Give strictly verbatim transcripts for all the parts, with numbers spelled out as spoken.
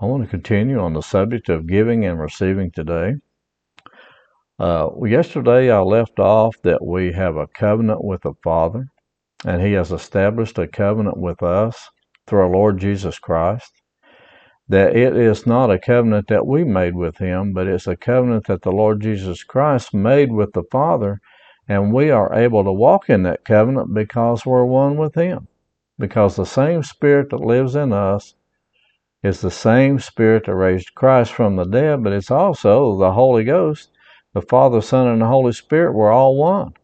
I want to continue on the subject of giving and receiving today. Uh, yesterday I left off that we have a covenant with the Father, and He has established a covenant with us through our Lord Jesus Christ, that it is not a covenant that we made with Him, but it's a covenant that the Lord Jesus Christ made with the Father, and we are able to walk in that covenant because we're one with Him, because the same Spirit that lives in us is the same Spirit that raised Christ from the dead, but it's also the Holy Ghost. The Father, Son, and the Holy Spirit were all one.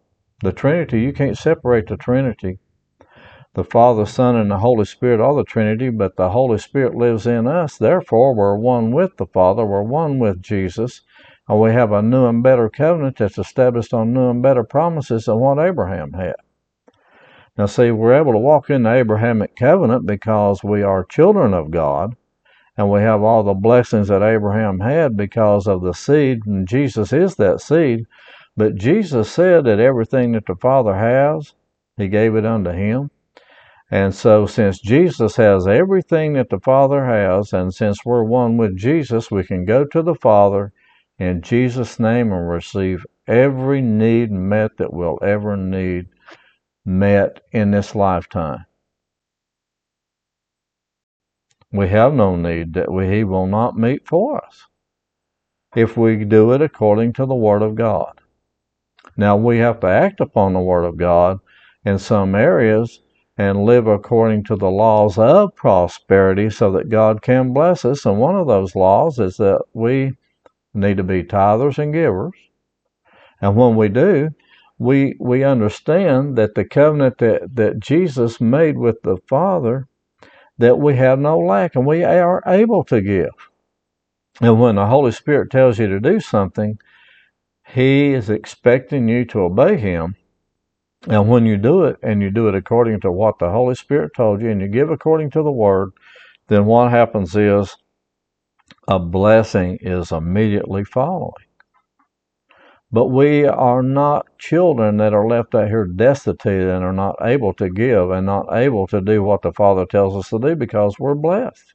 The Trinity, you can't separate the Trinity. The Father, Son, and the Holy Spirit are the Trinity, but the Holy Spirit lives in us. Therefore, we're one with the Father, we're one with Jesus, and we have a new and better covenant that's established on new and better promises than what Abraham had. Now see, we're able to walk in the Abrahamic covenant because we are children of God, and we have all the blessings that Abraham had because of the seed, and Jesus is that seed. But Jesus said that everything that the Father has, He gave it unto Him. And so since Jesus has everything that the Father has, and since we're one with Jesus, we can go to the Father in Jesus' name and receive every need met that we'll ever need met in this lifetime. We have no need that we, He will not meet for us if we do it according to the Word of God. Now, we have to act upon the Word of God in some areas and live according to the laws of prosperity so that God can bless us. And one of those laws is that we need to be tithers and givers. And when we do, we we understand that the covenant that, that Jesus made with the Father, that we have no lack, and we are able to give. And when the Holy Spirit tells you to do something, He is expecting you to obey Him. And when you do it, and you do it according to what the Holy Spirit told you, and you give according to the Word, then what happens is a blessing is immediately following. But we are not children that are left out here destitute and are not able to give and not able to do what the Father tells us to do because we're blessed.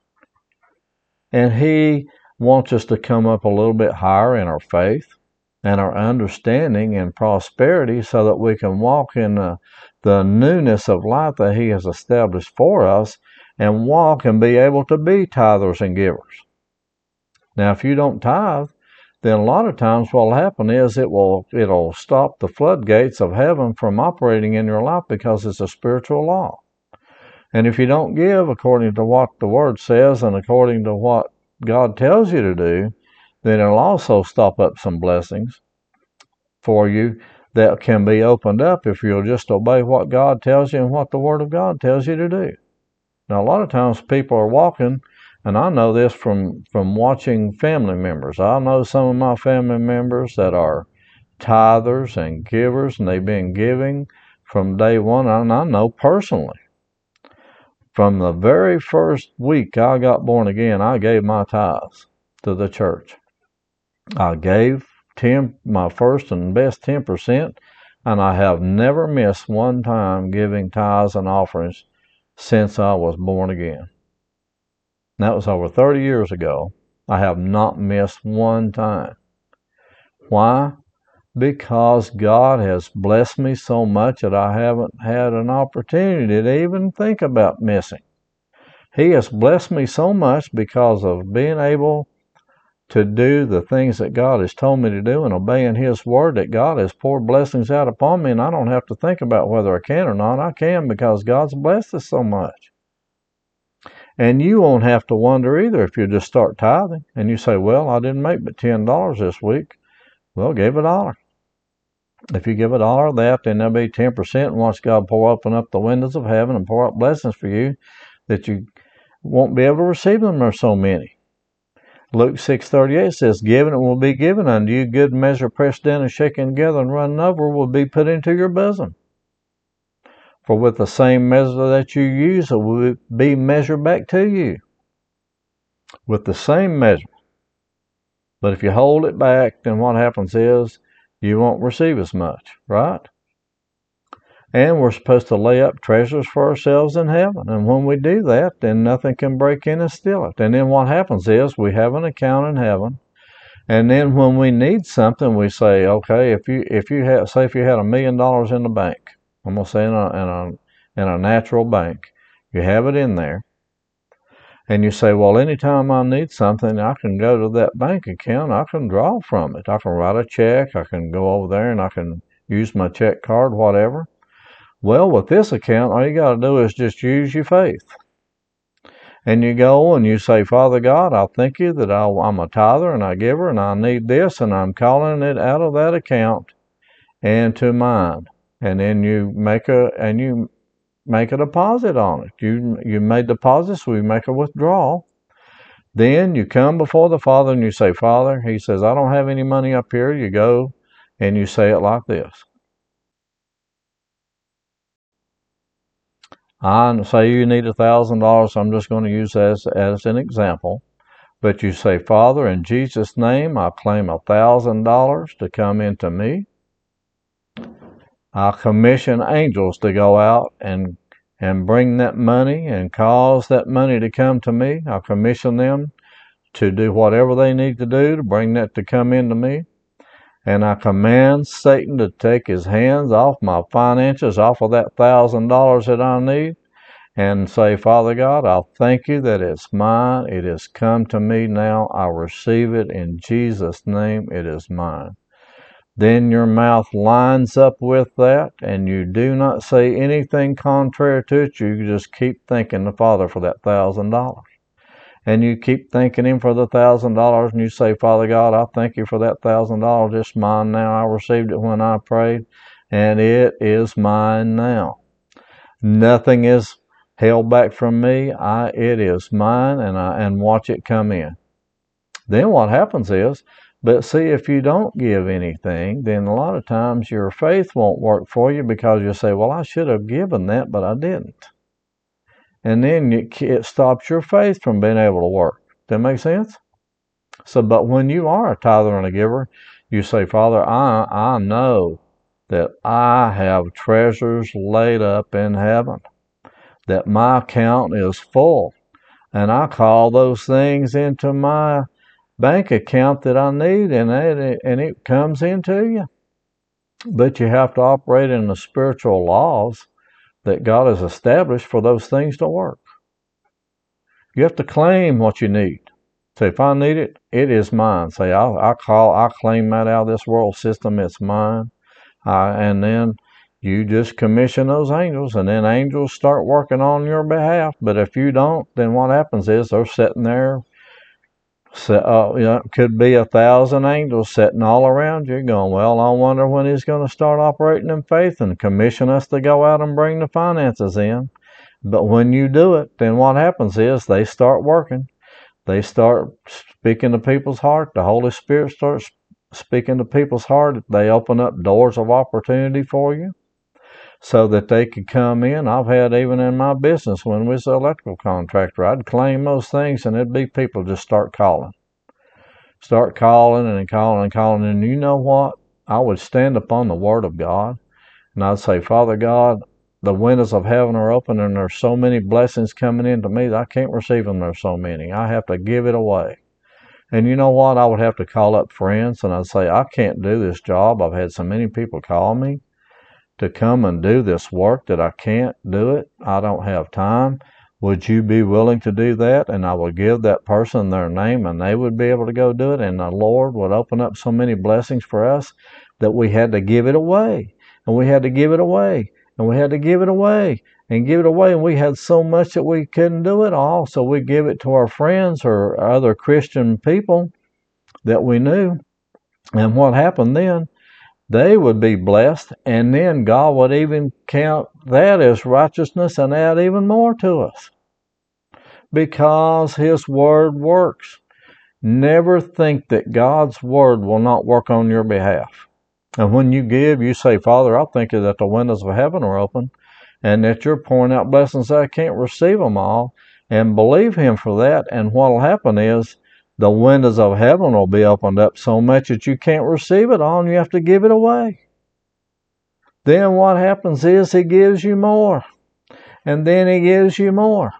And He wants us to come up a little bit higher in our faith and our understanding and prosperity so that we can walk in the, the newness of life that He has established for us and walk and be able to be tithers and givers. Now, if you don't tithe, then a lot of times what will happen is it will it'll stop the floodgates of heaven from operating in your life because it's a spiritual law. And if you don't give according to what the Word says and according to what God tells you to do, then it'll also stop up some blessings for you that can be opened up if you'll just obey what God tells you and what the Word of God tells you to do. Now, a lot of times people are walking, and I know this from, from watching family members. I know some of my family members that are tithers and givers, and they've been giving from day one. And I know personally, from the very first week I got born again, I gave my tithes to the church. I gave ten, my first and best ten percent, and I have never missed one time giving tithes and offerings since I was born again. That was over thirty years ago. I have not missed one time. Why? Because God has blessed me so much that I haven't had an opportunity to even think about missing. He has blessed me so much because of being able to do the things that God has told me to do and obeying His Word, that God has poured blessings out upon me, and I don't have to think about whether I can or not. I can because God's blessed us so much. And you won't have to wonder either if you just start tithing and you say, well, I didn't make but ten dollars this week. Well, give a dollar. If you give a dollar of that, then there'll be ten percent. And watch God pour open up the windows of heaven and pour out blessings for you that you won't be able to receive them or so many. Luke six thirty-eight says, "Given it will be given unto you, good measure pressed down and shaken together and running over will be put into your bosom. For with the same measure that you use, it will be measured back to you." With the same measure. But if you hold it back, then what happens is you won't receive as much, right? And we're supposed to lay up treasures for ourselves in heaven. And when we do that, then nothing can break in and steal it. And then what happens is we have an account in heaven. And then when we need something, we say, okay, if you if you have, say if you had a million dollars in the bank, I'm going to say in a, in a, in a natural bank, you have it in there. And you say, well, anytime I need something, I can go to that bank account. I can draw from it. I can write a check. I can go over there and I can use my check card, whatever. Well, with this account, all you got to do is just use your faith. And you go and you say, Father God, I thank you that I, I'm a tither and I giver and I need this and I'm calling it out of that account and to mine. And then you make a, and you make a deposit on it. You you made deposits, so you make a withdrawal. Then you come before the Father and you say, Father, he says, I don't have any money up here. You go and you say it like this. I say you need a thousand dollars. I'm just going to use that as, as an example. But you say, Father, in Jesus' name, I claim a thousand dollars to come into me. I commission angels to go out and and bring that money and cause that money to come to me. I commission them to do whatever they need to do to bring that to come into me. And I command Satan to take his hands off my finances, off of that thousand dollars that I need, and say, Father God, I thank you that it's mine. It has come to me now. I receive it in Jesus' name. It is mine. Then your mouth lines up with that, and you do not say anything contrary to it. You just keep thanking the Father for that thousand dollars. And you keep thanking him for the thousand dollars, and you say, Father God, I thank you for that thousand dollars. It's mine now. I received it when I prayed, and it is mine now. Nothing is held back from me. I, it is mine, and, I, and watch it come in. Then what happens is, but see, if you don't give anything, then a lot of times your faith won't work for you because you say, well, I should have given that, but I didn't. And then it, it stops your faith from being able to work. That make sense? So, but when you are a tither and a giver, you say, Father, I, I know that I have treasures laid up in heaven, that my account is full, and I call those things into my bank account that I need, and it, and it comes into you. But you have to operate in the spiritual laws that God has established for those things to work. You have to claim what you need. So if I need it, it is mine. Say, I, I call, I claim that out of this world system. It's mine. Uh, and then you just commission those angels, and then angels start working on your behalf. But if you don't, then what happens is they're sitting there. So, uh, you know, it could be a thousand angels sitting all around you going, well, I wonder when he's going to start operating in faith and commission us to go out and bring the finances in. But when you do it, then what happens is they start working. They start speaking to people's heart. The Holy Spirit starts speaking to people's heart. They open up doors of opportunity for you so that they could come in. I've had, even in my business, when we was an electrical contractor, I'd claim those things and it'd be people just start calling. Start calling and calling and calling. And you know what? I would stand upon the Word of God and I'd say, Father God, the windows of heaven are open and there's so many blessings coming into me that I can't receive them. There's so many. I have to give it away. And you know what? I would have to call up friends and I'd say, I can't do this job. I've had so many people call me to come and do this work that I can't do it. I don't have time. Would you be willing to do that? And I would give that person their name and they would be able to go do it. And the Lord would open up so many blessings for us that we had to give it away. And we had to give it away. And we had to give it away and give it away. And we had so much that we couldn't do it all. So we give it to our friends or other Christian people that we knew. And what happened then? They would be blessed, and then God would even count that as righteousness and add even more to us. because His Word works. Never think that God's Word will not work on your behalf. And when you give, you say, Father, I thank you that the windows of heaven are open and that you're pouring out blessings that I can't receive them all. And believe Him for that. And what will happen is the windows of heaven will be opened up so much that you can't receive it all and you have to give it away. Then what happens is He gives you more. And then He gives you more.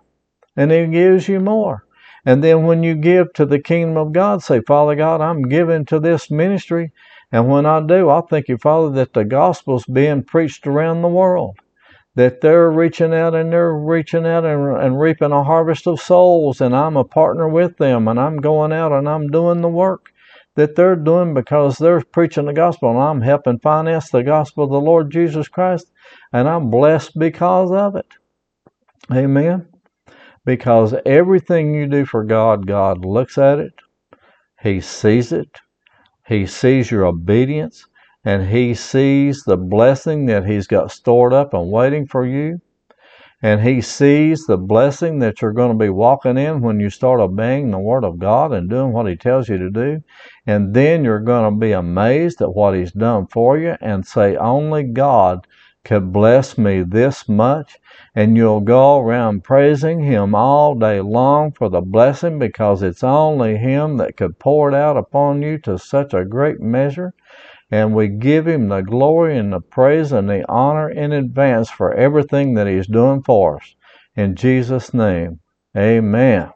And He gives you more. And then when you give to the kingdom of God, say, Father God, I'm giving to this ministry. And when I do, I thank you, Father, that the gospel's being preached around the world, that they're reaching out and they're reaching out and, and reaping a harvest of souls. And I'm a partner with them, and I'm going out and I'm doing the work that they're doing because they're preaching the gospel, and I'm helping finance the gospel of the Lord Jesus Christ, and I'm blessed because of it. Amen. Because everything you do for God, God looks at it. He sees it. He sees your obedience, and He sees the blessing that He's got stored up and waiting for you. And He sees the blessing that you're going to be walking in when you start obeying the Word of God and doing what He tells you to do. And then you're going to be amazed at what He's done for you and say, only God could bless me this much. And you'll go around praising Him all day long for the blessing, because it's only Him that could pour it out upon you to such a great measure. And we give Him the glory and the praise and the honor in advance for everything that He's doing for us. In Jesus' name, amen.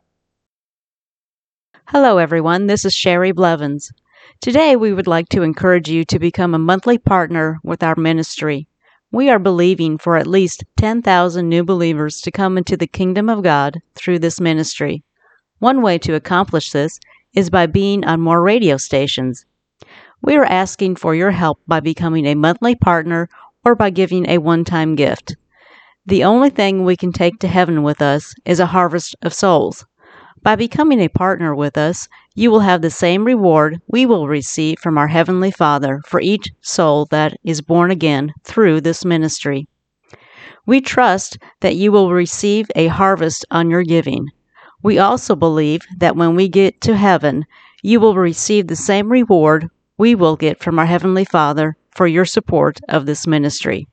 Hello, everyone. This is Sherry Blevins. Today, we would like to encourage you to become a monthly partner with our ministry. We are believing for at least ten thousand new believers to come into the kingdom of God through this ministry. One way to accomplish this is by being on more radio stations. We are asking for your help by becoming a monthly partner or by giving a one-time gift. The only thing we can take to heaven with us is a harvest of souls. By becoming a partner with us, you will have the same reward we will receive from our Heavenly Father for each soul that is born again through this ministry. We trust that you will receive a harvest on your giving. We also believe that when we get to heaven, you will receive the same reward we will get from our Heavenly Father for your support of this ministry.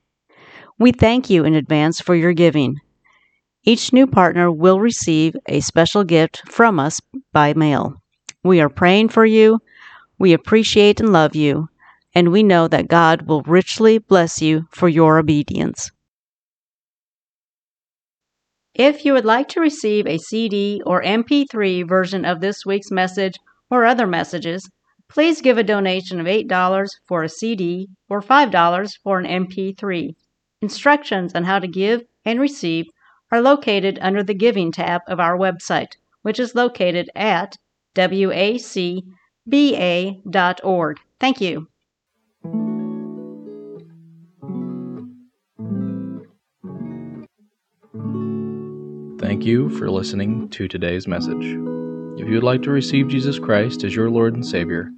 We thank you in advance for your giving. Each new partner will receive a special gift from us by mail. We are praying for you. We appreciate and love you. And we know that God will richly bless you for your obedience. If you would like to receive a C D or M P three version of this week's message or other messages, please give a donation of eight dollars for a C D or five dollars for an M P three. Instructions on how to give and receive are located under the Giving tab of our website, which is located at wacba dot org. Thank you. Thank you for listening to today's message. If you would like to receive Jesus Christ as your Lord and Savior,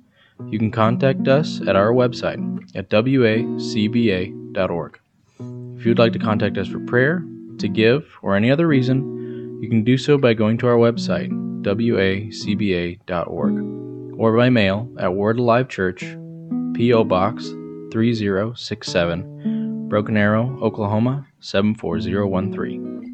you can contact us at our website at wacba dot org. If you would like to contact us for prayer, to give, or any other reason, you can do so by going to our website, wacba dot org, or by mail at Word Alive Church, P O Box three zero six seven, Broken Arrow, Oklahoma seven four zero one three.